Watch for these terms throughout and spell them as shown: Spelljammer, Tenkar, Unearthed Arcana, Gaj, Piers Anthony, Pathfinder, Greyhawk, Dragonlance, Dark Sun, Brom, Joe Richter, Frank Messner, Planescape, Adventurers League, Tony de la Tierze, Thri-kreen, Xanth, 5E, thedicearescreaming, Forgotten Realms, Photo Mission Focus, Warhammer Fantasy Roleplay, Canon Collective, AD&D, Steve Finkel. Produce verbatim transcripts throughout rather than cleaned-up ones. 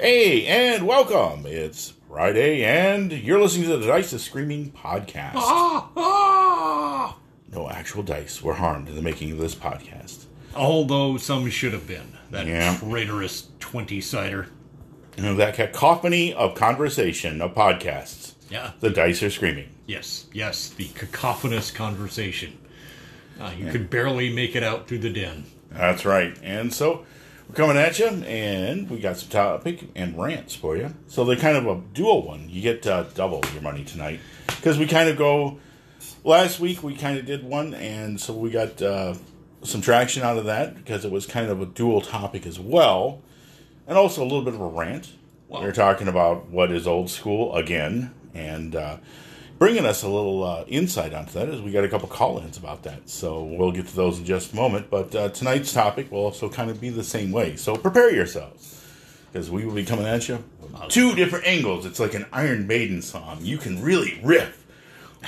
Hey, and welcome. It's Friday, and you're listening to the Dice is Screaming podcast. Ah, ah. No actual dice were harmed in the making of this podcast. Although some should have been. That yeah. traitorous twenty-sider. You know, that cacophony of conversation of podcasts. Yeah. The dice are screaming. Yes, yes. The cacophonous conversation. Uh, you yeah. could barely make it out through the den. That's right. And so, we're coming at you, and we got some topic and rants for you. So they're kind of a dual one. You get uh, double your money tonight. Because we kind of go... Last week, we kind of did one, and so we got uh, some traction out of that, because it was kind of a dual topic as well. And also a little bit of a rant. Wow. They're talking about what is old school again, and... Uh, Bringing us a little uh, insight onto that is we got a couple call-ins about that, so we'll get to those in just a moment. But uh, tonight's topic will also kind of be the same way, so prepare yourselves, because we will be coming at you from two different angles. It's like an Iron Maiden song. You can really riff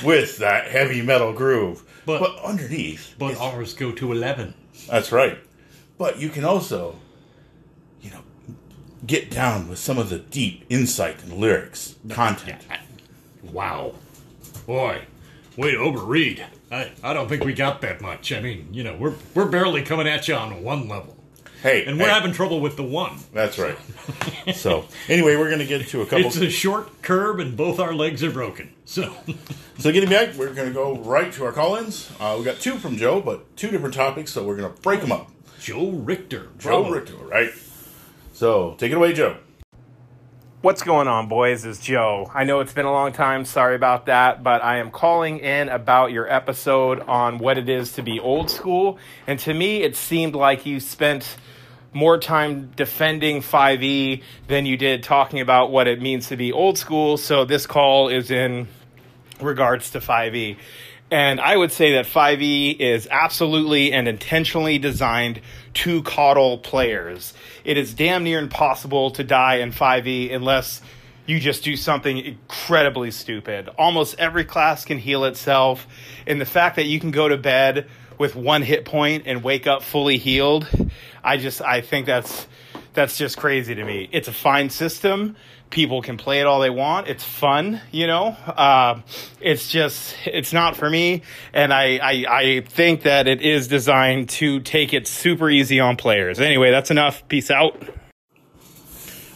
with that heavy metal groove, but, but underneath... But ours go to eleven. That's right. But you can also, you know, get down with some of the deep insight and lyrics content. Wow. Boy, way to overread. I, I don't think we got that much. I mean, you know, we're we're barely coming at you on one level. Hey. And we're hey. having trouble with the one. That's right. So, anyway, we're going to get to a couple... It's a short curb and both our legs are broken. So, so getting back, we're going to go right to our call-ins. Uh, we got two from Joe, but two different topics, so we're going to break them up. Joe Richter. Joe Bravo. Richter, right. So, take it away, Joe. What's going on, boys? It's Joe. I know it's been a long time. Sorry about that. But I am calling in about your episode on what it is to be old school. And to me, it seemed like you spent more time defending five E than you did talking about what it means to be old school. So this call is in regards to five E. And I would say that five E is absolutely and intentionally designed to coddle players. It is damn near impossible to die in five E unless you just do something incredibly stupid. Almost every class can heal itself. And the fact that you can go to bed with one hit point and wake up fully healed, I just I think that's that's just crazy to me. It's a fine system. People can play it all they want. It's fun, you know. Uh, it's just, it's not for me. And I, I, I think that it is designed to take it super easy on players. Anyway, that's enough. Peace out.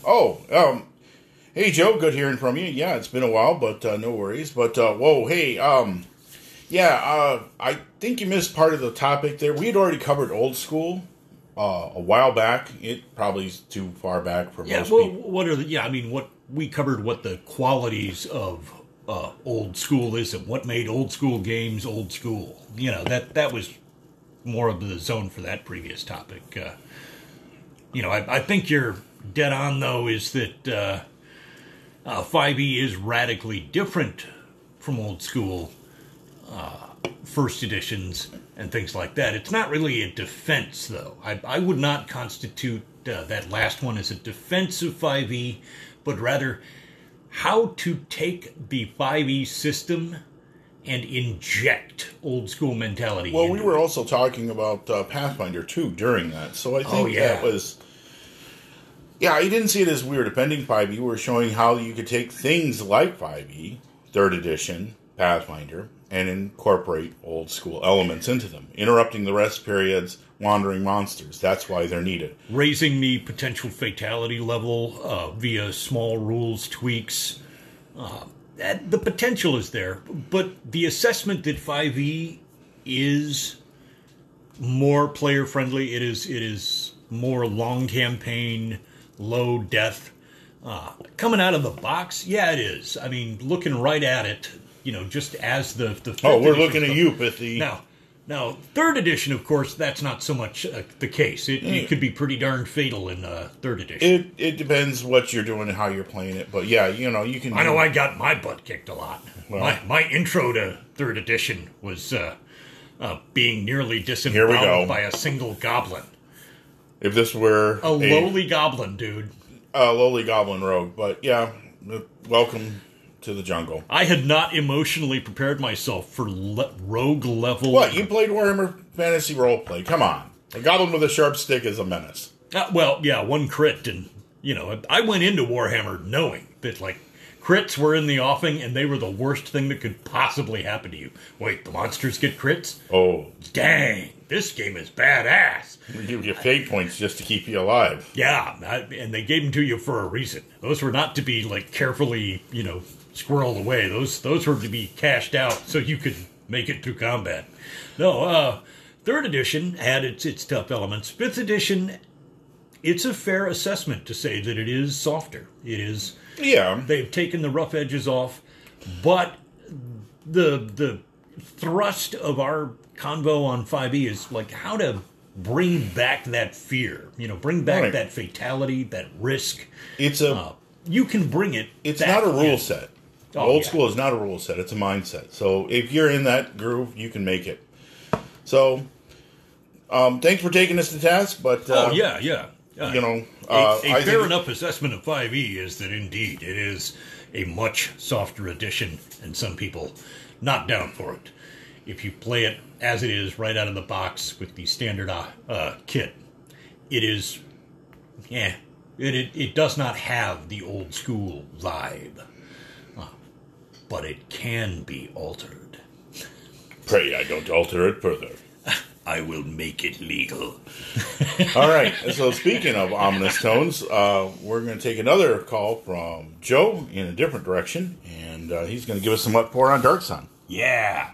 Oh, um, hey, Joe, good hearing from you. Yeah, it's been a while, but uh, no worries. But, uh, whoa, hey, um, yeah, uh, I think you missed part of the topic there. We had already covered old school. Uh, a while back, it probably is too far back for yeah, most well, people. What are the, yeah, I mean, what we covered what the qualities of uh, old school is and what made old school games old school. You know, that, that was more of the zone for that previous topic. Uh, you know, I, I think you're dead on, though, is that uh, uh, five E is radically different from old school uh, first editions and things like that. It's not really a defense, though. I, I would not constitute uh, that last one as a defense of five E, but rather how to take the five E system and inject old school mentality. Well, we were it. also talking about uh, Pathfinder two during that, so I think oh, yeah. that was... Yeah, you didn't see it as we were defending five E. We were showing how you could take things like five E, third edition, Pathfinder, and incorporate old school elements into them. Interrupting the rest periods, wandering monsters. That's why they're needed. Raising the potential fatality level uh, via small rules tweaks. Uh, that, the potential is there, but the assessment that five E is more player friendly. It is it is more long campaign, low death. Uh, coming out of the box, yeah, it is. I mean, looking right at it. You know, just as the... the oh, we're looking at you, Pithy. Now, now, third edition, of course, that's not so much uh, the case. It, mm. it could be pretty darn fatal in uh, third edition. It it depends what you're doing and how you're playing it. But, yeah, you know, you can... I know I got my butt kicked a lot. Well, my my intro to third edition was uh, uh, being nearly disemboweled by a single goblin. If this were... A, a lowly goblin, dude. A lowly goblin rogue. But, yeah, welcome... to the jungle. I had not emotionally prepared myself for le- rogue level. What? You played Warhammer Fantasy Roleplay. Come on. A goblin with a sharp stick is a menace. Uh, well, yeah, one crit and you know, I went into Warhammer knowing that, like, crits were in the offing, and they were the worst thing that could possibly happen to you. Wait, the monsters get crits? Oh. Dang, this game is badass. They give you fate points just to keep you alive. Yeah, I, and they gave them to you for a reason. Those were not to be, like, carefully, you know, squirreled away. Those, those were to be cashed out so you could make it through combat. No, uh, third edition had its, its tough elements. Fifth edition, it's a fair assessment to say that it is softer. It is... Yeah. They've taken the rough edges off, but the the thrust of our convo on five E is like how to bring back that fear, you know, bring back right. that fatality, that risk. It's a uh, you can bring it. It's back not a rule in. set. Oh, Old yeah. school is not a rule set. It's a mindset. So if you're in that groove, you can make it. So um, thanks for taking us to task. But uh, oh yeah, yeah. Uh, you know, uh, a, a fair enough assessment of five E is that indeed it is a much softer edition, and some people not down for it. If you play it as it is, right out of the box with the standard uh, uh, kit, it is, yeah, it, it it does not have the old school vibe, uh, but it can be altered. Pray I don't alter it further. I will make it legal. All right. So speaking of ominous tones, uh, we're going to take another call from Joe in a different direction, and uh, he's going to give us some up-pour on Dark Sun. Yeah.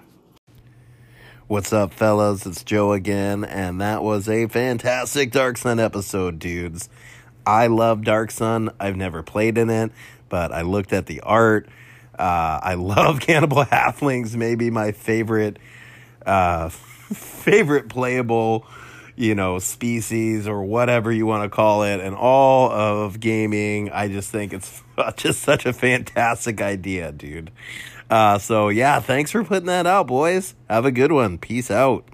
What's up, fellas? It's Joe again, and that was a fantastic Dark Sun episode, dudes. I love Dark Sun. I've never played in it, but I looked at the art. Uh, I love Cannibal Halflings, maybe my favorite... Uh, favorite playable, you know, species or whatever you want to call it, and all of gaming. I just think it's just such a fantastic idea, dude. Uh, so, yeah, thanks for putting that out, boys. Have a good one. Peace out.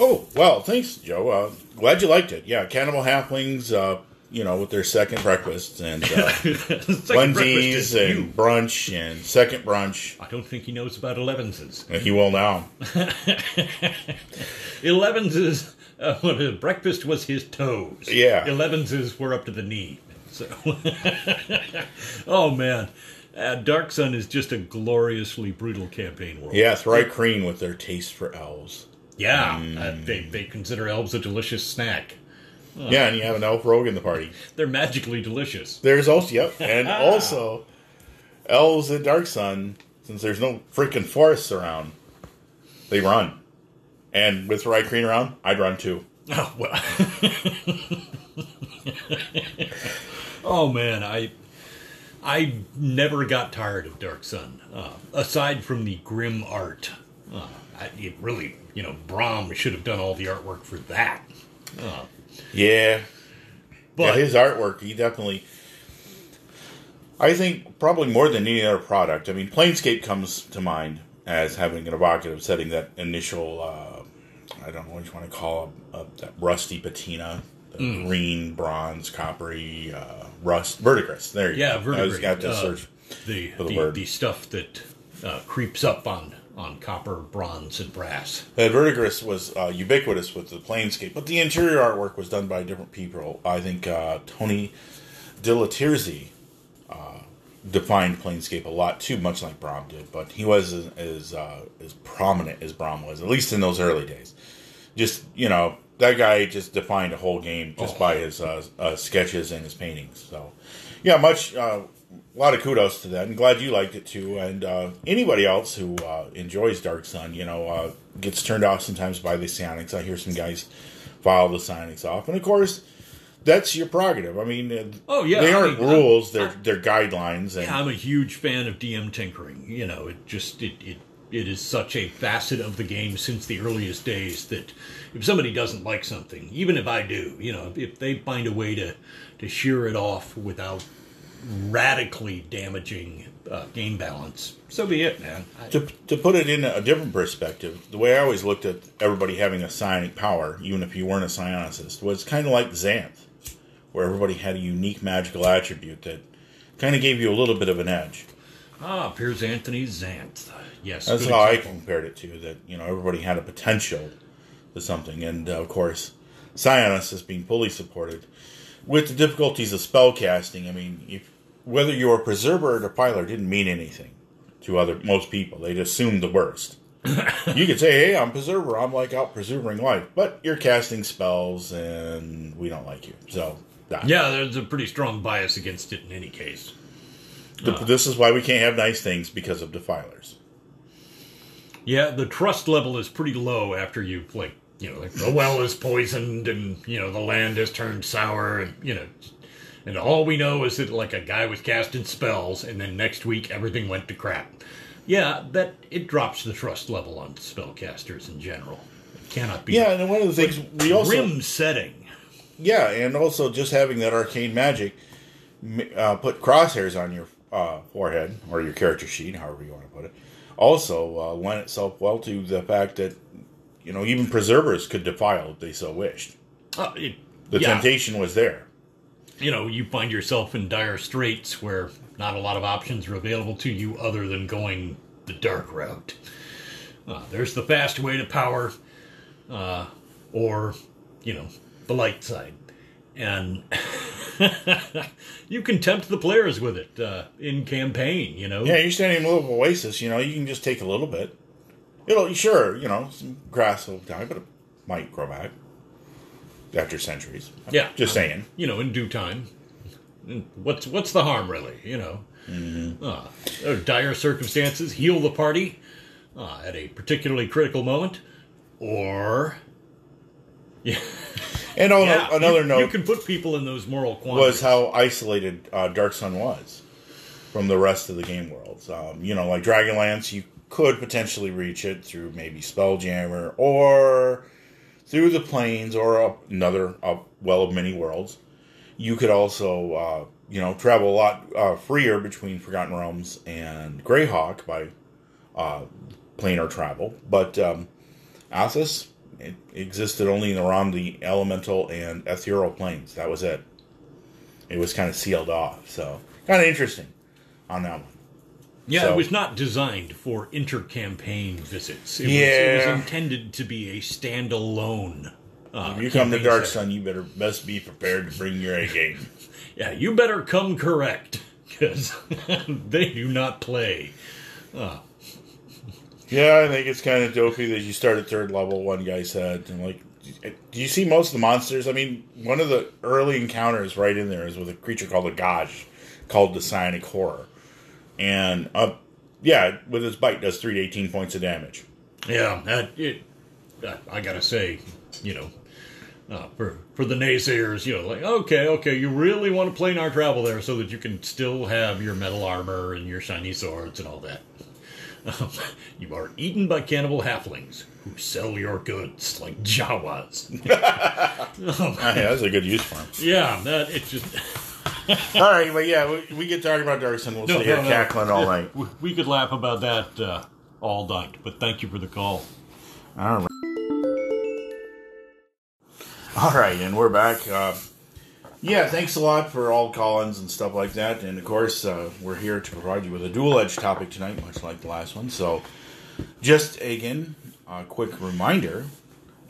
Oh, well, thanks, Joe. Uh, glad you liked it. Yeah, Cannibal Halflings, uh, you know, with their second breakfast and uh, lungies and you. brunch and second brunch. I don't think he knows about elevenses. He will now. elevenses, uh, well, his breakfast was his toes. Yeah. Elevenses were up to the knee. So, oh, man. Uh, Dark Sun is just a gloriously brutal campaign world. Yeah, Thri-kreen with their taste for elves. Yeah, mm. uh, they, they consider elves a delicious snack. Oh. Yeah, and you have an elf rogue in the party. They're magically delicious. There's also, yep, and also elves in Dark Sun, since there's no freaking forests around, they run. And with Thri-kreen around, I'd run too. Oh, well. Oh, man, I I never got tired of Dark Sun. Uh, aside from the grim art, uh, I, it really, you know, Brom should have done all the artwork for that. Uh, Yeah, but yeah, his artwork, he definitely, I think probably more than any other product. I mean, Planescape comes to mind as having an evocative setting, that initial, uh, I don't know what you want to call it, uh, that rusty patina, the mm. green, bronze, coppery, uh, rust, verdigris. There you yeah, go. Yeah, verdigris. I was got to uh, search the, for the, the word. The stuff that uh, creeps up on on copper, bronze, and brass. That verdigris was uh, ubiquitous with the Planescape, but the interior artwork was done by different people. I think uh, Tony de la Tierze uh, defined Planescape a lot too, much like Brom did, but he was as as, uh, as prominent as Brom was, at least in those early days. Just, you know, that guy just defined a whole game just oh. by his uh, uh, sketches and his paintings. So, yeah, much... Uh, A lot of kudos to that, and glad you liked it too. And uh, anybody else who uh, enjoys Dark Sun, you know, uh, gets turned off sometimes by the psionics. I hear some guys file the psionics off, and of course, that's your prerogative. I mean, oh yeah, they aren't I mean, rules; they're I, they're guidelines. And yeah, I'm a huge fan of D M tinkering. You know, it just it, it it is such a facet of the game since the earliest days that if somebody doesn't like something, even if I do, you know, if they find a way to to shear it off without radically damaging uh, game balance, so be it, man. I... To to put it in a different perspective, the way I always looked at everybody having a psionic power, even if you weren't a psionicist, was kind of like Xanth, where everybody had a unique magical attribute that kind of gave you a little bit of an edge. Ah, Piers Anthony Xanth. Yes, that's how example. I compared it to that. You know, everybody had a potential to something, and uh, of course, psionics is being fully supported. with the difficulties of spellcasting, I mean, if, whether you were a preserver or a piler didn't mean anything to other most people. They'd assume the worst. You could say, hey, I'm preserver. I'm like out preserving life. But you're casting spells, and we don't like you. So, that. Yeah, there's a pretty strong bias against it in any case. The, uh, this is why we can't have nice things, because of defilers. Yeah, the trust level is pretty low after you've, like, you know, like the well is poisoned and, you know, the land has turned sour and, you know, and all we know is that, like, a guy was casting spells and then next week everything went to crap. Yeah, that it drops the trust level on spellcasters in general. It cannot be. Yeah, and one of the things we also... Grim setting. Yeah, and also just having that arcane magic uh, put crosshairs on your uh, forehead or your character sheet, however you want to put it, also uh, lent itself well to the fact that, you know, even preservers could defile if they so wished. Uh, it, the yeah. temptation was there. You know, you find yourself in dire straits where not a lot of options are available to you other than going the dark route. Uh, there's the fast way to power, uh, or, you know, the light side. And you can tempt the players with it uh, in campaign, you know. Yeah, you're standing in a little oasis, you know, you can just take a little bit. It'll, sure, you know, some grass will die, but it might grow back after centuries. Yeah. Just saying. Um, you know, in due time. What's what's the harm, really? You know, mm-hmm. uh, there are dire circumstances heal the party uh, at a particularly critical moment, or yeah. And on yeah, a, another you, note, you can put people in those moral quandaries. Was how isolated uh, Dark Sun was from the rest of the game worlds. Um, you know, like Dragonlance, you could potentially reach it through maybe Spelljammer or through the plains or a, another a well of many worlds. You could also, uh, you know, travel a lot uh, freer between Forgotten Realms and Greyhawk by uh, planar travel. But um, Athos, it existed only in the realm of the elemental and ethereal planes. That was it. It was kind of sealed off. So, kind of interesting on that one. Yeah, so, it was not designed for inter-campaign visits. It, yeah. was, it was intended to be a standalone. Uh, if you come to Dark Sun, you better best be prepared to bring your A game. Yeah, you better come correct, because they do not play. Uh. Yeah, I think it's kind of dopey that you start at third level, one guy said. And like, do you see most of the monsters? I mean, one of the early encounters right in there is with a creature called a Gaj, called the Psionic Horror. And, uh, yeah, with his bite, does three to eighteen points of damage. Yeah, that, it, I gotta say, you know... Uh, for for the naysayers, you know, like, okay, okay, you really want to planar travel there so that you can still have your metal armor and your shiny swords and all that. Um, you are eaten by cannibal halflings who sell your goods like Jawas. um, yeah, that's a good use for them. Yeah, that, it's just... all right, but yeah, we, we get talking about Dark Sun. We'll no, stay no, here no, cackling no. all night. Yeah, we, we could laugh about that uh, all night, but thank you for the call. All right. All right, and we're back. Uh, yeah, thanks a lot for all call-ins and stuff like that. And, of course, uh, we're here to provide you with a dual-edged topic tonight, much like the last one. So just, again, a quick reminder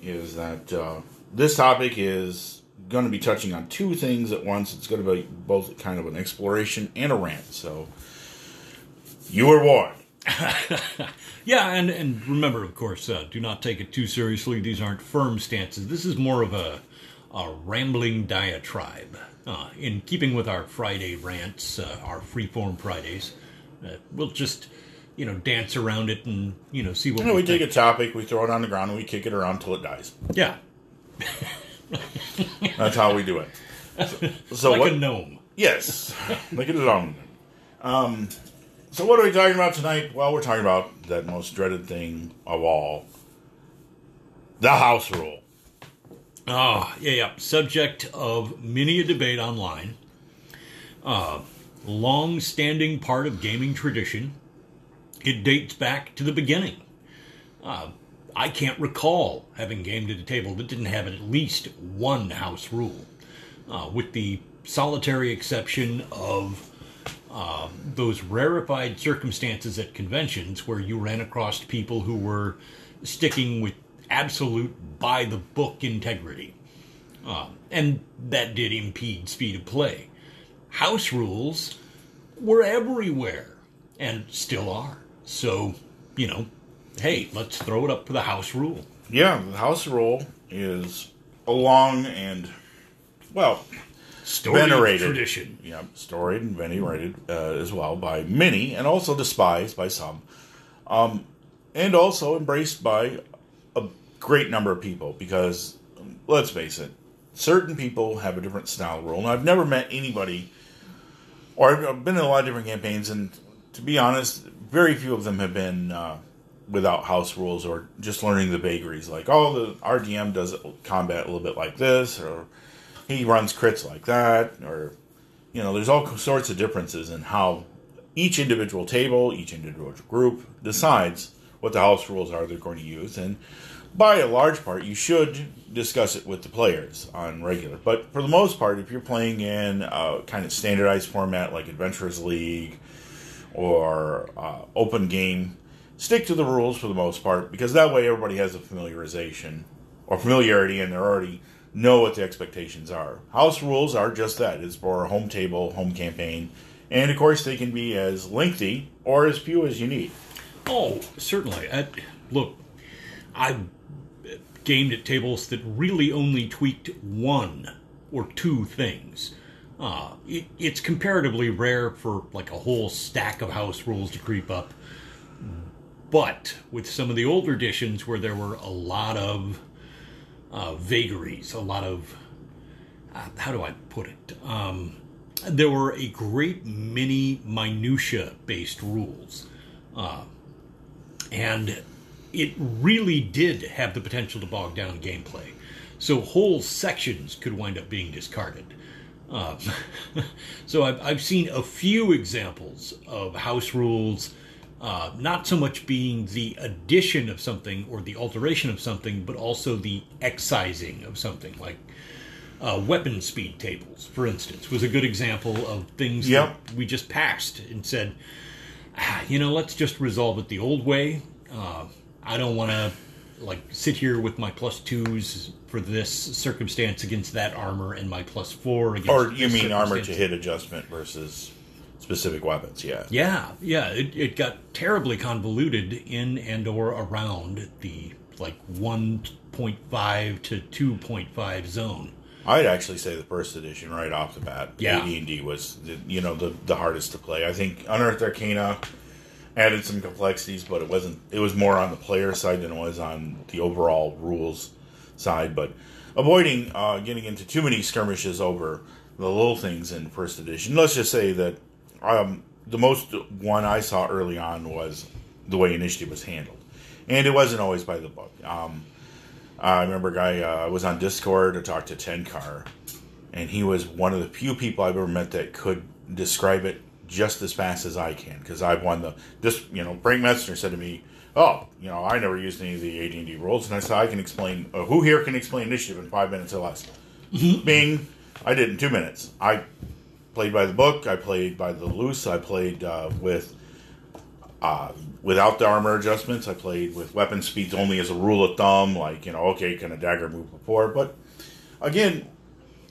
is that uh, this topic is going to be touching on two things at once. It's going to be both kind of an exploration and a rant. So you were warned. Yeah, and, and remember, of course, uh, do not take it too seriously. These aren't firm stances. This is more of a, a rambling diatribe. Uh, in keeping with our Friday rants, uh, our freeform Fridays, uh, we'll just, you know, dance around it and, you know, see what you know, we, we take a topic, we throw it on the ground, and we kick it around till it dies. Yeah. That's how we do it. So, so like what, a gnome. Yes. Like a gnome. Um... So what are we talking about tonight? Well, we're talking about that most dreaded thing of all, the house rule. Oh, yeah, yeah. Subject of many a debate online. Uh, long-standing part of gaming tradition. It dates back to the beginning. Uh, I can't recall having gamed at a table that didn't have at least one house rule, uh, with the solitary exception of... Uh, those rarefied circumstances at conventions where you ran across people who were sticking with absolute by-the-book integrity. Uh, and that did impede speed of play. House rules were everywhere and still are. So, you know, hey, let's throw it up for the house rule. Yeah, the house rule is a long and, well, storied venerated tradition. Yeah, storied and venerated uh, as well by many, and also despised by some, um, and also embraced by a great number of people. Because let's face it, certain people have a different style rule. Now, I've never met anybody, or I've been in a lot of different campaigns, and to be honest, very few of them have been uh, without house rules or just learning the vagaries. Like, oh, the R D M does combat a little bit like this, or he runs crits like that, or, you know, there's all sorts of differences in how each individual table, each individual group decides what the house rules are they're going to use. And by a large part, you should discuss it with the players on regular. But for the most part, if you're playing in a kind of standardized format like Adventurers League or uh, open game, stick to the rules for the most part, because that way everybody has a familiarization or familiarity, and they're already know what the expectations are. House rules are just that. It's for a home table, home campaign. And, of course, they can be as lengthy or as few as you need. Oh, certainly. I, look, I've gamed at tables that really only tweaked one or two things. Uh, it, it's comparatively rare for, like, a whole stack of house rules to creep up. But with some of the older editions where there were a lot of Uh, vagaries, a lot of, uh, how do I put it? Um, there were a great many minutia-based rules. Uh, and it really did have the potential to bog down gameplay. So whole sections could wind up being discarded. Um, so I've, I've seen a few examples of house rules Uh, not so much being the addition of something or the alteration of something, but also the excising of something, like uh, weapon speed tables, for instance, was a good example of things yep. that we just passed and said, ah, you know, let's just resolve it the old way. Uh, I don't want to, like, sit here with my plus twos for this circumstance against that armor and my plus four against Or you mean armor to hit adjustment versus specific weapons, yeah. Yeah, yeah. It, it got terribly convoluted in and or around the, like, one point five to two point five zone. I'd actually say the first edition right off the bat, yeah. A D and D was, the, you know, the, the hardest to play. I think Unearthed Arcana added some complexities, but it wasn't. It was more on the player side than it was on the overall rules side. But avoiding uh, getting into too many skirmishes over the little things in first edition. Let's just say that Um, the most one I saw early on was the way initiative was handled. And it wasn't always by the book. Um, I remember a guy, I uh, was on Discord to talk to Tenkar, and he was one of the few people I've ever met that could describe it just as fast as I can. Because I've won the, this, you know, Frank Messner said to me, oh, you know, I never used any of the A D and D rules. And I said, I can explain, uh, who here can explain initiative in five minutes or less? Bing, I did in two minutes. I played by the book, I played by the loose, I played uh, with uh, without the armor adjustments, I played with weapon speeds only as a rule of thumb, like, you know, okay, can a dagger move before? But, again,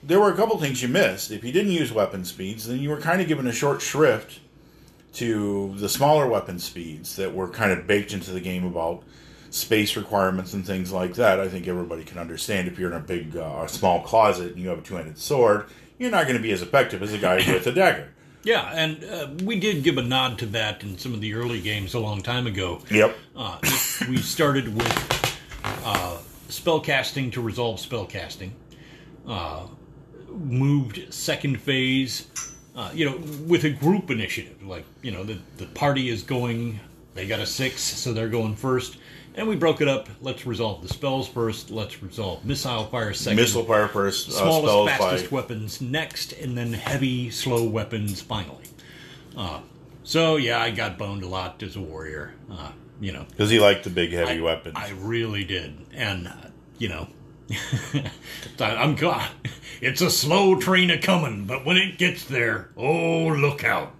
there were a couple things you missed. If you didn't use weapon speeds, then you were kind of given a short shrift to the smaller weapon speeds that were kind of baked into the game about space requirements and things like that. I think everybody can understand if you're in a big uh, or small closet and you have a two-handed sword, you're not going to be as effective as a guy with a dagger. Yeah, and uh, we did give a nod to that in some of the early games a long time ago. Yep. Uh, we started with uh, spellcasting to resolve spellcasting. Uh, moved second phase, uh, you know, with a group initiative. Like, you know, the, the party is going, they got a six, so they're going first. And we broke it up. Let's resolve the spells first. Let's resolve missile fire second. Missile fire first. Uh, smallest, fastest by... weapons next. And then heavy, slow weapons finally. Uh, so, yeah, I got boned a lot as a warrior. Uh, you know, because he liked the big, heavy I, weapons. I really did. And, uh, you know, I'm God. It's a slow train a-coming. But when it gets there, oh, look out.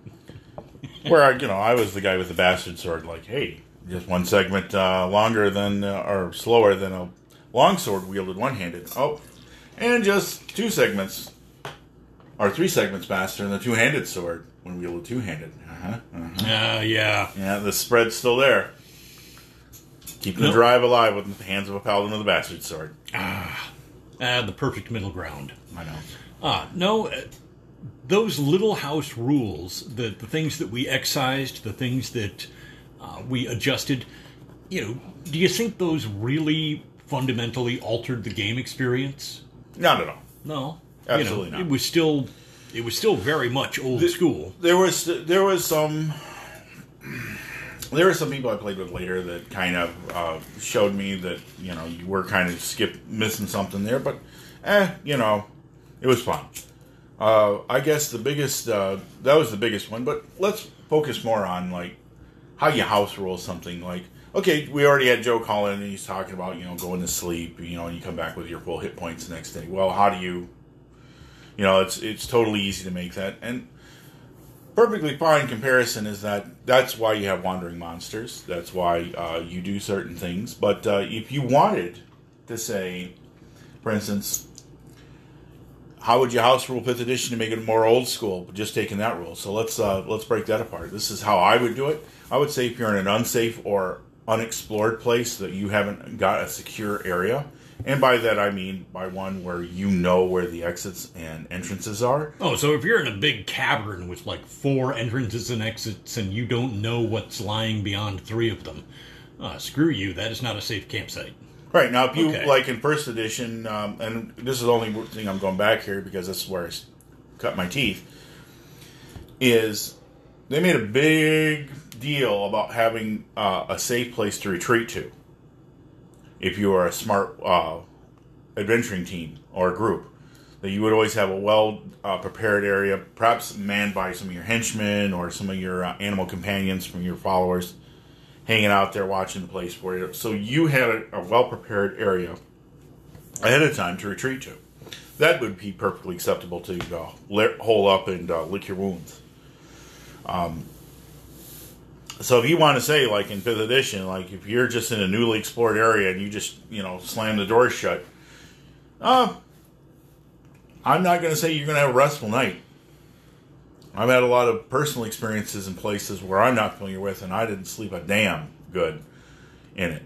Where, you know, I was the guy with the bastard sword. Like, hey, just one segment uh, longer than, uh, or slower than a longsword wielded one-handed. Oh, and just two segments, or three segments faster than the two-handed sword, when we were two-handed. Uh-huh. Uh-huh. Uh, yeah. Yeah, the spread's still there. Keeping nope. the drive alive with the hands of a paladin of the bastard sword. Ah, ah the perfect middle ground. I know. Ah, no... Uh, Those little house rules, the, the things that we excised, the things that uh, we adjusted, you know, do you think those really fundamentally altered the game experience? Not at all. No, absolutely you know, not. It was still, it was still very much old the, school. There was there was some there were some people I played with later that kind of uh, showed me that you know you were kind of skip missing something there, but eh, you know, it was fun. Uh, I guess the biggest, uh, that was the biggest one, but let's focus more on, like, how you house rule something. Like, okay, we already had Joe call in and he's talking about, you know, going to sleep, you know, and you come back with your full hit points the next day. Well, how do you, you know, it's it's totally easy to make that. And perfectly fine comparison is that that's why you have wandering monsters. That's why uh, you do certain things. But uh, if you wanted to say, for instance... How would you house rule fifth edition to make it more old school? Just taking that rule. So let's uh, let's break that apart. This is how I would do it. I would say if you're in an unsafe or unexplored place that you haven't got a secure area, and by that I mean by one where you know where the exits and entrances are. Oh, so if you're in a big cavern with like four entrances and exits and you don't know what's lying beyond three of them, uh, screw you. That is not a safe campsite. Right, now if you, okay. like in first edition, um, and this is the only thing I'm going back here because this is where I cut my teeth, is they made a big deal about having uh, a safe place to retreat to if you are a smart uh, adventuring team or a group. That you would always have a well-prepared uh, area, perhaps manned by some of your henchmen or some of your uh, animal companions from your followers. Hanging out there watching the place for you. So you had a, a well-prepared area ahead of time to retreat to. That would be perfectly acceptable to uh, let, hole up and uh, lick your wounds. Um, so if you want to say, like in fifth edition, like if you're just in a newly explored area and you just, you know, slam the door shut, uh, I'm not going to say you're going to have a restful night. I've had a lot of personal experiences in places where I'm not familiar with, and I didn't sleep a damn good in it.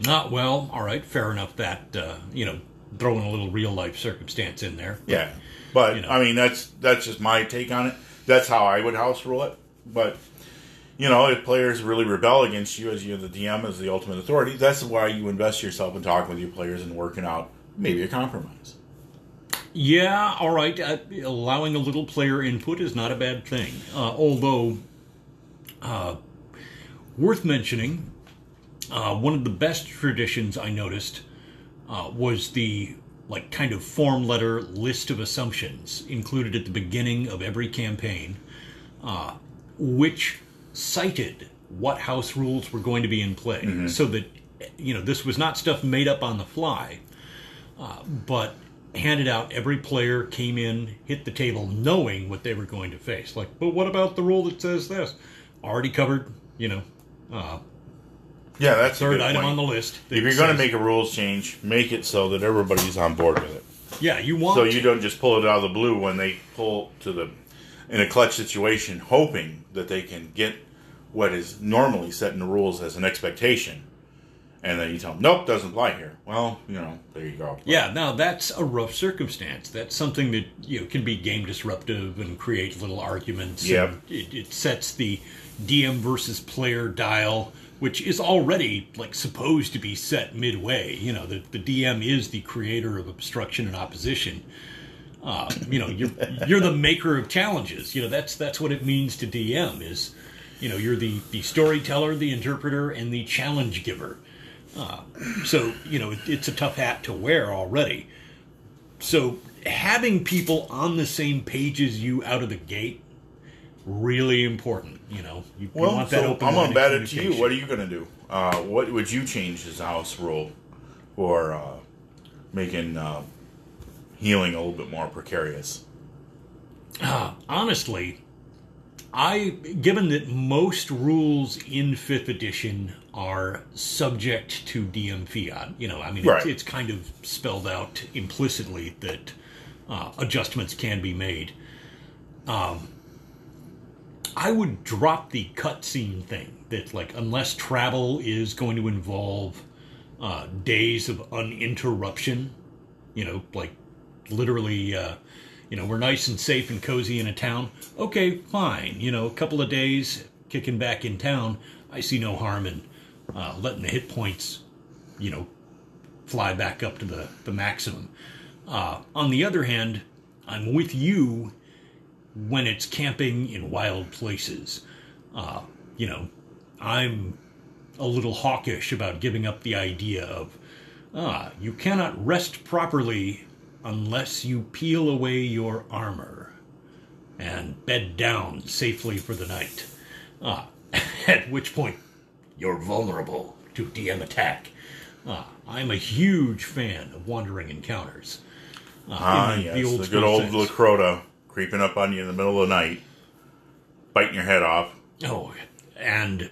Not well. All right, fair enough. That uh, you know, throwing a little real life circumstance in there. But, yeah, but you know. I mean, that's that's just my take on it. That's how I would house rule it. But you know, if players really rebel against you, as you're the D M, as the ultimate authority, that's why you invest yourself in talking with your players and working out maybe a compromise. Yeah, all right. Uh, allowing a little player input is not a bad thing. Uh, although, uh, worth mentioning, uh, one of the best traditions I noticed uh, was the like kind of form letter list of assumptions included at the beginning of every campaign, uh, which cited what house rules were going to be in play, mm-hmm. so that you know this was not stuff made up on the fly, uh, but. Handed out, every player came in, hit the table, knowing what they were going to face. Like, but what about the rule that says this? Already covered, you know. Uh, yeah, that's third item on the list. If you're going to make a rules change, make it so that everybody's on board with it. Yeah, you want. So you don't just pull it out of the blue when they pull to the in a clutch situation, hoping that they can get what is normally set in the rules as an expectation. And then you tell them, nope, doesn't apply here. Well, you know, there you go. Yeah, now that's a rough circumstance. That's something that, you know, can be game disruptive and create little arguments. Yeah. It, it sets the D M versus player dial, which is already, like, supposed to be set midway. You know, the, the D M is the creator of obstruction and opposition. Uh, you know, you're, you're the maker of challenges. You know, that's that's what it means to D M is, you know, you're the, the storyteller, the interpreter, and the challenge giver. Uh, so, you know, it, it's a tough hat to wear already. So having people on the same page as you out of the gate, really important, you know. You, well, you want that so open I'm going to bat it to you. What are you going to do? Uh, what would you change as a house rule for uh, making uh, healing a little bit more precarious? Uh, honestly, I, given that most rules in fifth edition are subject to D M fiat, you know, I mean, right. it's, it's kind of spelled out implicitly that uh, adjustments can be made. Um, I would drop the cutscene thing that, like, unless travel is going to involve uh, days of uninterruption, you know, like, literally... Uh, You know, we're nice and safe and cozy in a town. Okay, fine. You know, a couple of days kicking back in town. I see no harm in uh, letting the hit points, you know, fly back up to the, the maximum. Uh, on the other hand, I'm with you when it's camping in wild places. Uh, you know, I'm a little hawkish about giving up the idea of, ah, you cannot rest properly unless you peel away your armor and bed down safely for the night. Uh, at which point, you're vulnerable to D M attack. Uh, I'm a huge fan of wandering encounters. Uh, ah, the, yes, the, old the good old Lacrota creeping up on you in the middle of the night, biting your head off. Oh, and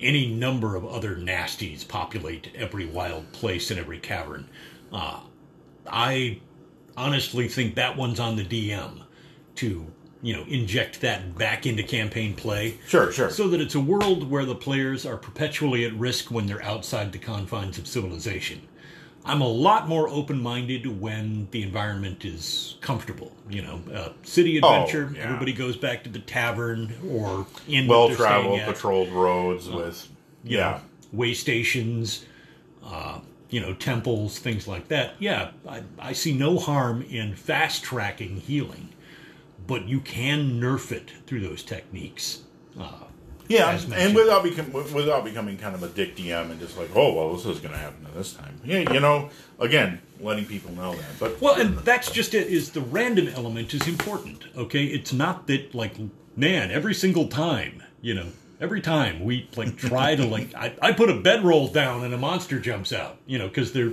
any number of other nasties populate every wild place and every cavern. Uh, I... honestly think that one's on the D M to, you know, inject that back into campaign play. Sure, sure. So that it's a world where the players are perpetually at risk when they're outside the confines of civilization. I'm a lot more open-minded when the environment is comfortable. You know, uh, city adventure, oh, yeah. Everybody goes back to the tavern or in well-traveled, patrolled roads uh, with, you yeah. know, way stations, uh, you know, temples, things like that. Yeah, I, I see no harm in fast-tracking healing, but you can nerf it through those techniques. Uh, yeah, and without, become, without becoming kind of a dick D M and just like, oh, well, this is going to happen this time. Yeah, you know, again, letting people know that. But well, and that's just it, is the random element is important, okay? It's not that, like, man, every single time, you know, Every time we, like, try to, like... I, I put a bedroll down and a monster jumps out. You know, because they're...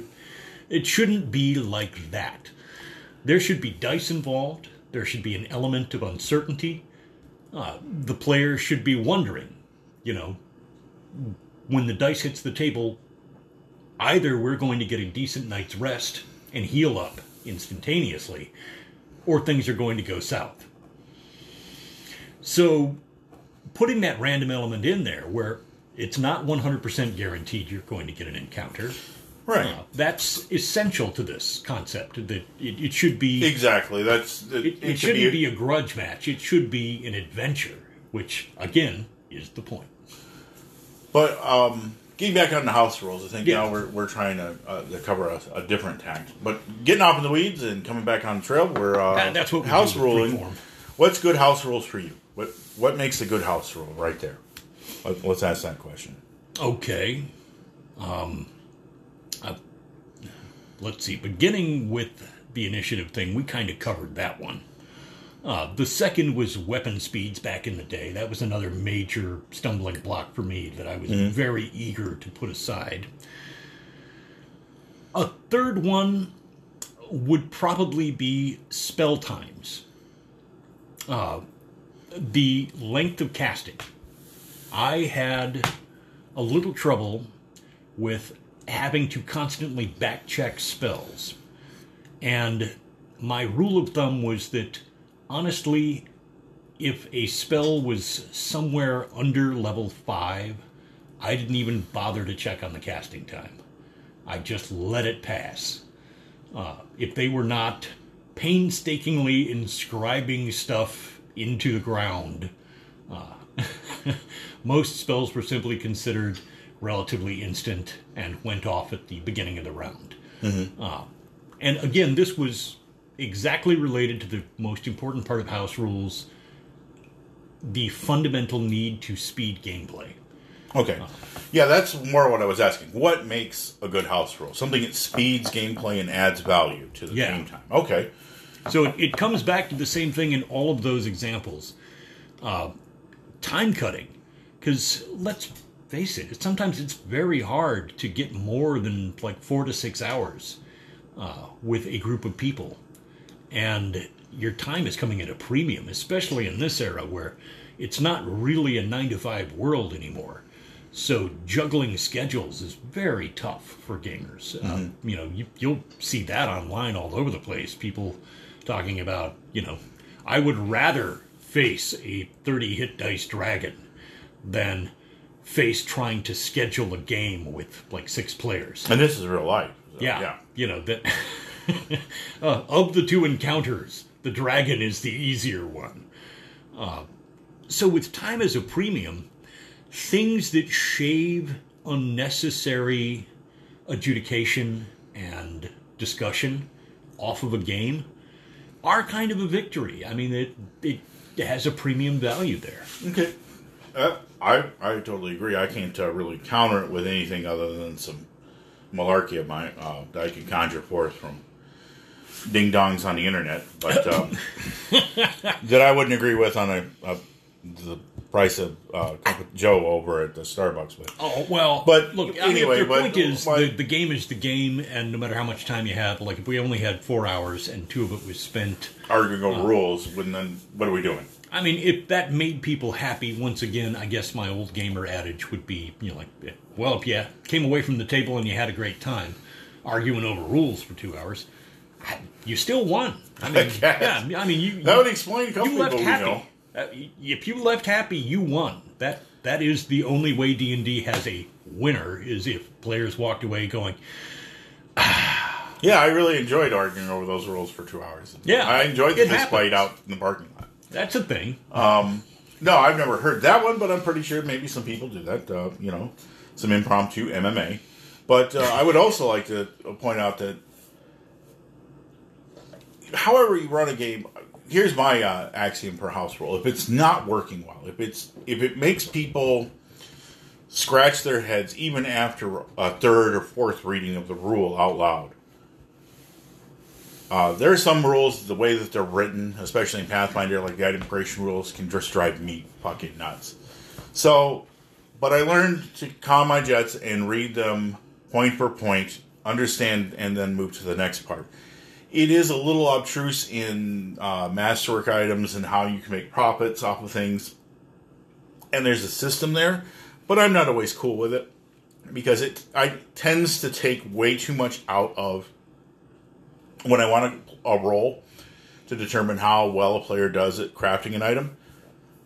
It shouldn't be like that. There should be dice involved. There should be an element of uncertainty. Uh, the player should be wondering, you know, when the dice hits the table, either we're going to get a decent night's rest and heal up instantaneously, or things are going to go south. So... putting that random element in there where it's not one hundred percent guaranteed you're going to get an encounter. Right. Uh, that's essential to this concept. That It, it should be... Exactly. That's It, it, it, it shouldn't be, be a grudge match. It should be an adventure, which, again, is the point. But um, getting back on the house rules, I think yeah. now we're we're trying to, uh, to cover a, a different tact. But getting off in the weeds and coming back on the trail, we're uh, that, that's what we house ruling. Freeform. What's good house rules for you? What what makes a good house rule right there? Let's ask that question. Okay. Um, I, let's see. Beginning with the initiative thing, we kind of covered that one. Uh, the second was weapon speeds back in the day. That was another major stumbling block for me that I was mm-hmm. very eager to put aside. A third one would probably be spell times. Uh The length of casting. I had a little trouble with having to constantly back-check spells. And my rule of thumb was that, honestly, if a spell was somewhere under level five, I didn't even bother to check on the casting time. I just let it pass. Uh, if they were not painstakingly inscribing stuff into the ground. Uh, most spells were simply considered relatively instant and went off at the beginning of the round. Mm-hmm. Uh, and again, this was exactly related to the most important part of house rules, the fundamental need to speed gameplay. Okay. Uh, yeah, that's more what I was asking. What makes a good house rule? Something that speeds gameplay and adds value to the yeah. game time. Okay. So it, it comes back to the same thing in all of those examples. Uh, time cutting. Because, let's face it, sometimes it's very hard to get more than like four to six hours uh, with a group of people. And your time is coming at a premium, especially in this era where it's not really a nine to five world anymore. So juggling schedules is very tough for gamers. Mm-hmm. um, you know, you, you'll see that online all over the place. People talking about, you know, I would rather face a thirty hit dice dragon than face trying to schedule a game with like six players. And this is real life. So, yeah, yeah. You know, that uh, of the two encounters, the dragon is the easier one. Uh, so with time as a premium, things that shave unnecessary adjudication and discussion off of a game are kind of a victory. I mean, it it has a premium value there. Okay. Uh, I I totally agree. I can't uh, really counter it with anything other than some malarkey of mine uh, that I can conjure forth from ding-dongs on the internet, but um, that I wouldn't agree with on a, a the price of uh, cup of Joe over at the Starbucks with. Oh, well, but look, I anyway, mean, if your point but, is my, the, the game is the game, and no matter how much time you have, like if we only had four hours and two of it was spent arguing over um, rules, wouldn't then what are we doing? I mean, if that made people happy, once again, I guess my old gamer adage would be, you know, like, well, if you came away from the table and you had a great time arguing over rules for two hours, I, you still won. I mean, I yeah, I mean, you that you, would explain a couple people we know. Uh, if you left happy, you won. That that is the only way D and D has a winner, is if players walked away going, ah. Yeah, I really enjoyed arguing over those rules for two hours. Yeah, I enjoyed the fistfight out in the parking lot. That's a thing. Um, no, I've never heard that one, but I'm pretty sure maybe some people do that. Uh, you know, some impromptu M M A. But uh, I would also like to point out that, however you run a game, here's my uh, axiom per house rule: if it's not working well, if it's if it makes people scratch their heads even after a third or fourth reading of the rule out loud. Uh, there are some rules, the way that they're written, especially in Pathfinder, like the item creation rules, can just drive me fucking nuts. So, but I learned to calm my jets and read them point for point, understand, and then move to the next part. It is a little obtruse in uh, masterwork items and how you can make profits off of things. And there's a system there, but I'm not always cool with it because it I tends to take way too much out of when I want a, a roll to determine how well a player does at crafting an item,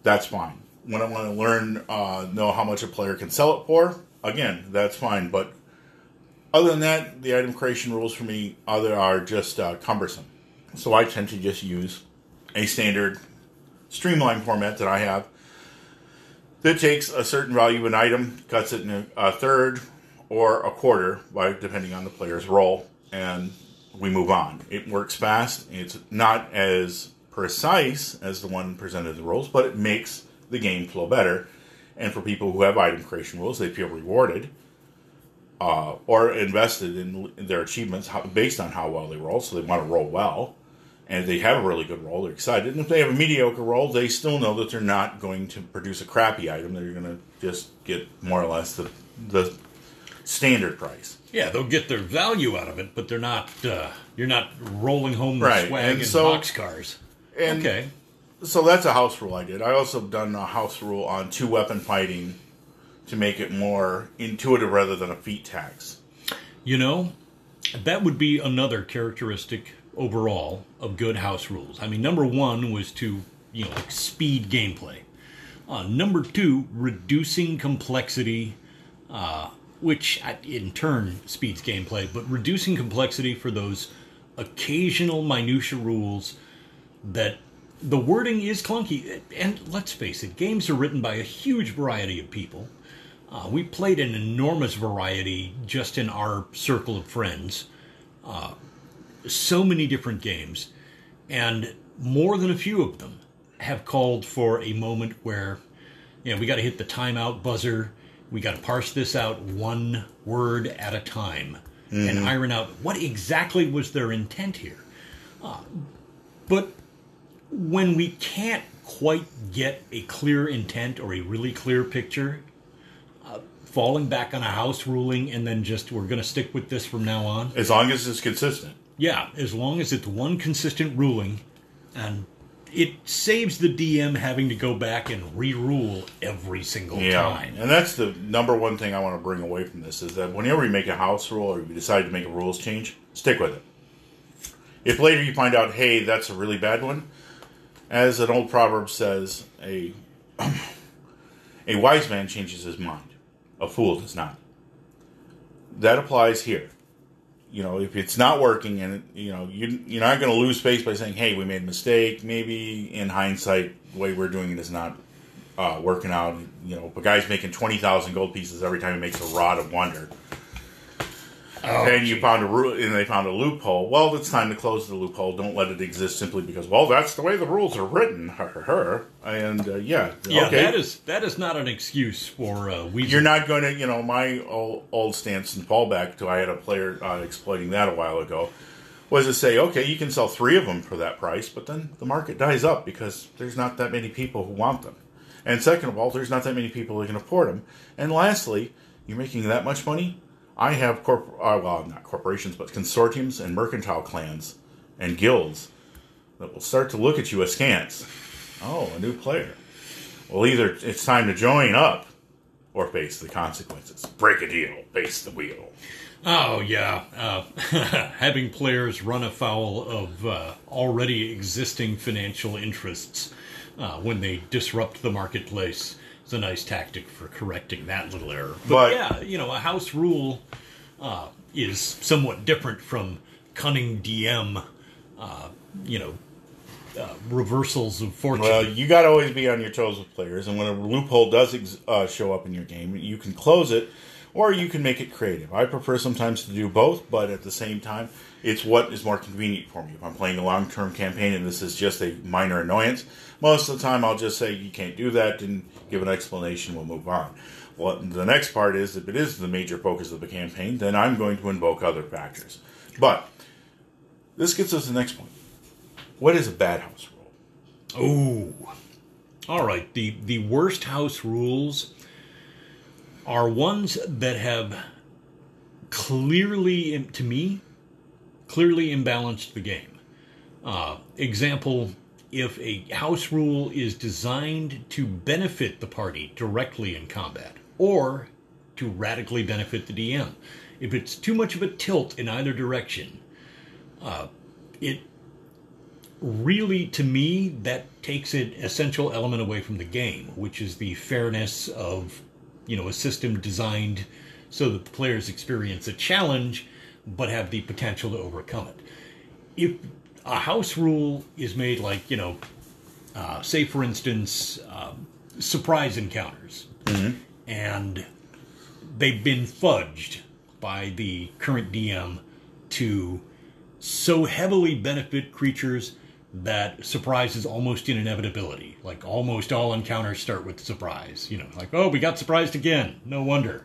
that's fine. When I want to learn, uh, know how much a player can sell it for, again, that's fine. But other than that, the item creation rules for me other are just uh, cumbersome. So I tend to just use a standard streamlined format that I have that takes a certain value of an item, cuts it in a third or a quarter, by depending on the player's roll, and we move on. It works fast. It's not as precise as the one presented in the rules, but it makes the game flow better. And for people who have item creation rules, they feel rewarded uh, or invested in their achievements based on how well they roll, so they want to roll well. And if they have a really good roll, they're excited. And if they have a mediocre roll, they still know that they're not going to produce a crappy item. They're going to just get more or less the the standard price. Yeah, they'll get their value out of it, but they're not. Uh, you're not rolling home the right. swag and, and so, boxcars. And okay, so that's a house rule I did. I also done a house rule on two weapon fighting to make it more intuitive rather than a feat tax. You know, that would be another characteristic overall of good house rules. I mean, number one was to you know like speed gameplay. Uh, number two, reducing complexity. Uh, Which, in turn, speeds gameplay, but reducing complexity for those occasional minutia rules that the wording is clunky. And let's face it, games are written by a huge variety of people. Uh, we played an enormous variety just in our circle of friends. Uh, so many different games. And more than a few of them have called for a moment where, you know, we got to hit the timeout buzzer. We got to parse this out one word at a time mm-hmm. and iron out what exactly was their intent here. Uh, but when we can't quite get a clear intent or a really clear picture, uh, falling back on a house ruling and then just we're going to stick with this from now on. As long as it's consistent. Yeah, as long as it's one consistent ruling and it saves the D M having to go back and re-rule every single yeah. time. And that's the number one thing I want to bring away from this, is that whenever you make a house rule or you decide to make a rules change, stick with it. If later you find out, hey, that's a really bad one, as an old proverb says, a a wise man changes his mind. A fool does not. That applies here. You know, if it's not working, and you know you, you're not going to lose face by saying, "Hey, we made a mistake. Maybe in hindsight, the way we're doing it is not uh, working out." You know, but guy's making twenty thousand gold pieces every time he makes a rod of wonder, oh, and you geez. found a ru- and they found a loophole. Well, it's time to close the loophole. Don't let it exist simply because, well, that's the way the rules are written. Her, and uh, yeah, yeah, okay. that is that is not an excuse for uh, we. You're not going to, you know, my old, old stance and fallback to I had a player uh, exploiting that a while ago was to say, okay, you can sell three of them for that price, but then the market dies up because there's not that many people who want them, and second of all, there's not that many people who can afford them, and lastly, you're making that much money. I have, corp- uh, well, not corporations, but consortiums and mercantile clans and guilds that will start to look at you askance. Oh, a new player. Well, either it's time to join up or face the consequences. Break a deal, face the wheel. Oh, yeah. Uh, having players run afoul of uh, already existing financial interests uh, when they disrupt the marketplace. It's a nice tactic for correcting that little error. But, but yeah, you know, a house rule uh, is somewhat different from cunning D M, uh, you know, uh, reversals of fortune. Well, you got to always be on your toes with players, and when a loophole does ex- uh, show up in your game, you can close it, or you can make it creative. I prefer sometimes to do both, but at the same time, it's what is more convenient for me. If I'm playing a long-term campaign and this is just a minor annoyance, most of the time I'll just say, you can't do that, and give an explanation, we'll move on. Well, the next part is, if it is the major focus of the campaign, then I'm going to invoke other factors. But this gets us to the next point. What is a bad house rule? Oh, all right. The, the worst house rules are ones that have clearly, to me, clearly imbalanced the game. Uh, example... If a house rule is designed to benefit the party directly in combat, or to radically benefit the D M. If it's too much of a tilt in either direction, uh, it really, to me, that takes an essential element away from the game, which is the fairness of, you know, a system designed so that the players experience a challenge, but have the potential to overcome it. If a house rule is made like, you know, uh, say, for instance, uh, surprise encounters. Mm-hmm. And they've been fudged by the current D M to so heavily benefit creatures that surprise is almost an inevitability. Like, almost all encounters start with surprise. You know, like, oh, we got surprised again. No wonder.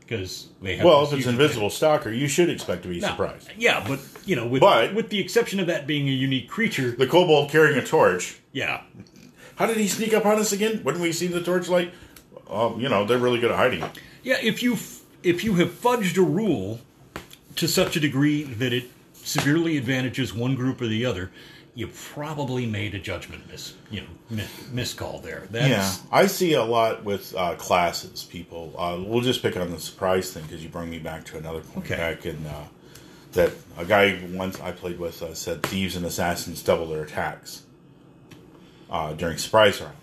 Because uh, they have... Well, if it's invisible stalker, you should expect to be now, surprised. Yeah, but, you know, with but, with the exception of that being a unique creature... The kobold carrying a torch. Yeah. How did he sneak up on us again? Wouldn't we see the torchlight? Um, you know, they're really good at hiding it. Yeah, if you if you have fudged a rule to such a degree that it severely advantages one group or the other... You probably made a judgment mis, you know, mis, miscall there. That's... Yeah, I see a lot with uh, classes, people. Uh, we'll just pick on the surprise thing because you bring me back to another point. Okay. Back in, uh, that a guy once I played with uh, said thieves and assassins double their attacks uh, during surprise round.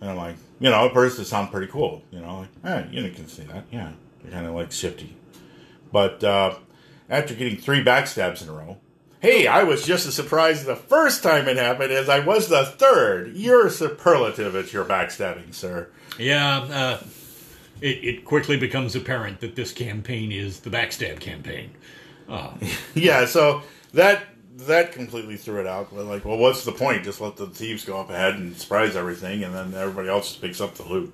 And I'm like, you know, at first it sounds pretty cool. You know, like, eh, you can see that. Yeah, they're kind of like shifty. But uh, after getting three backstabs in a row, hey, I was just as surprised the first time it happened as I was the third. You're superlative at your backstabbing, sir. Yeah, uh, it, it quickly becomes apparent that this campaign is the backstab campaign. Uh. Yeah, so that that completely threw it out. We're like, well, what's the point? Just let the thieves go up ahead and surprise everything, and then everybody else just picks up the loot.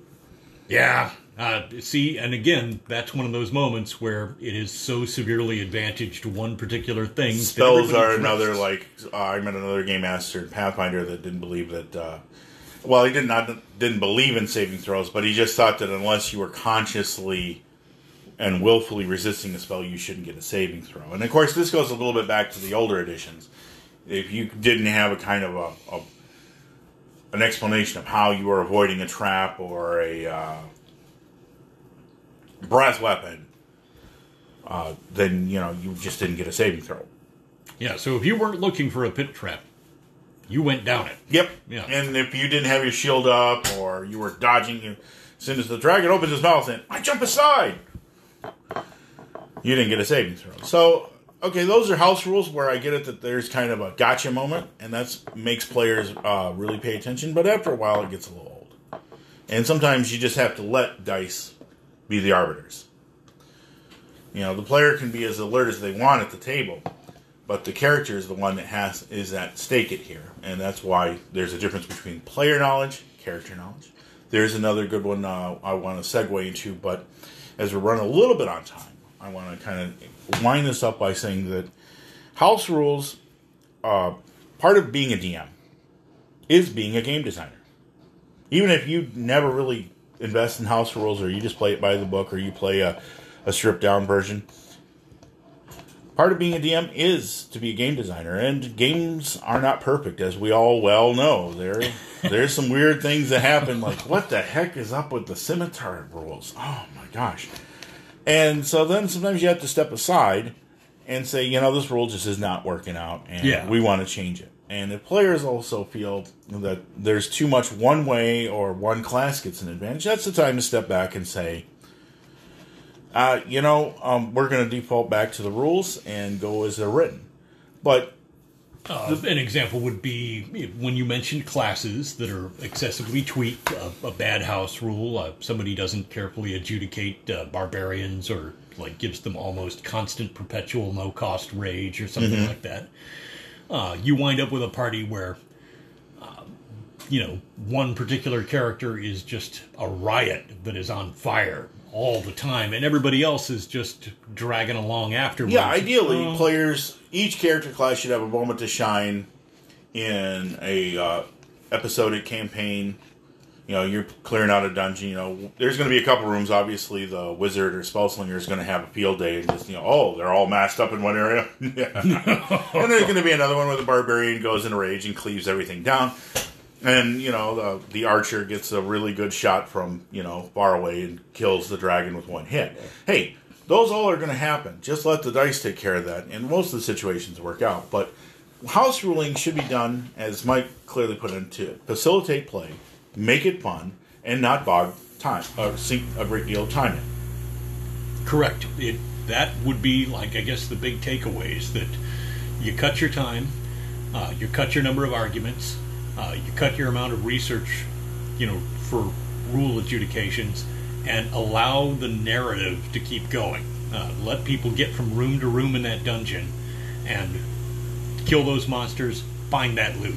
Yeah. Uh, see, and again, that's one of those moments where it is so severely advantaged one particular thing. Spells that are trusts. Another, like, uh, I met another game master in Pathfinder that didn't believe that, uh, well, he did not, didn't believe in saving throws, but he just thought that unless you were consciously and willfully resisting a spell, you shouldn't get a saving throw. And, of course, this goes a little bit back to the older editions. If you didn't have a kind of a... a an explanation of how you are avoiding a trap or a uh, brass weapon, uh, then, you know, you just didn't get a saving throw. Yeah, so if you weren't looking for a pit trap, you went down it. Yep. Yeah. And if you didn't have your shield up or you were dodging, as soon as the dragon opens his mouth and, I jump aside, you didn't get a saving throw. So, okay, those are house rules where I get it that there's kind of a gotcha moment, and that makes players uh, really pay attention. But after a while, it gets a little old. And sometimes you just have to let dice be the arbiters. You know, the player can be as alert as they want at the table, but the character is the one that has is at stake it here. And that's why there's a difference between player knowledge, character knowledge. There's another good one uh, I want to segue into, but as we're running a little bit on time, I want to kind of line this up by saying that house rules, uh, part of being a D M is being a game designer. Even if you never really invest in house rules, or you just play it by the book, or you play a, a stripped down version, part of being a D M is to be a game designer, and games are not perfect, as we all well know. There, there's some weird things that happen, like, what the heck is up with the scimitar rules? Oh, my gosh. And so then sometimes you have to step aside and say, you know, this rule just is not working out, and yeah. we want to change it. And if players also feel that there's too much one way or one class gets an advantage, that's the time to step back and say, Uh, you know, um, we're going to default back to the rules and go as they're written. But uh, an example would be when you mentioned classes that are excessively tweaked, uh, a bad house rule, uh, somebody doesn't carefully adjudicate uh, barbarians, or like gives them almost constant, perpetual, no-cost rage or something mm-hmm. like that. Uh, you wind up with a party where, uh, you know, one particular character is just a riot that is on fire all the time, and everybody else is just dragging along afterwards. Yeah, ideally, oh. players, each character class should have a moment to shine in a uh, episodic campaign. You know, you're clearing out a dungeon. You know, there's going to be a couple rooms. Obviously, the wizard or spellslinger is going to have a field day, and just, you know, oh, they're all masked up in one area. And there's going to be another one where the barbarian goes in a rage and cleaves everything down. And, you know, the, the archer gets a really good shot from, you know, far away and kills the dragon with one hit. Hey, those all are going to happen. Just let the dice take care of that. And most of the situations work out. But house ruling should be done, as Mike clearly put it, to facilitate play, make it fun, and not bog time, uh, sink a great deal of time in. Correct. It, that would be, like, I guess the big takeaways, that you cut your time, uh, you cut your number of arguments, Uh, you cut your amount of research, you know, for rule adjudications, and allow the narrative to keep going. Uh, let people get from room to room in that dungeon and kill those monsters, find that loot.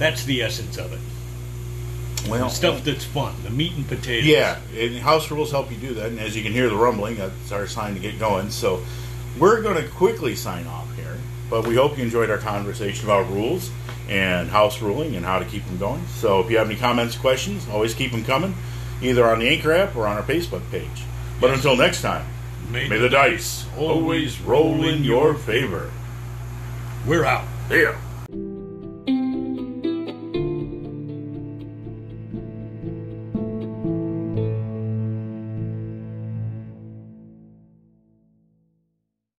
That's the essence of it. Well, the stuff that's fun, the meat and potatoes. Yeah, and house rules help you do that, and as you can hear the rumbling, that's our sign to get going. So we're going to quickly sign off here, but we hope you enjoyed our conversation about rules and house ruling and how to keep them going. So if you have any comments, questions, always keep them coming, either on the Anchor app or on our Facebook page. But yes. Until next time, may, may the dice always roll in your favor. We're out. Yeah.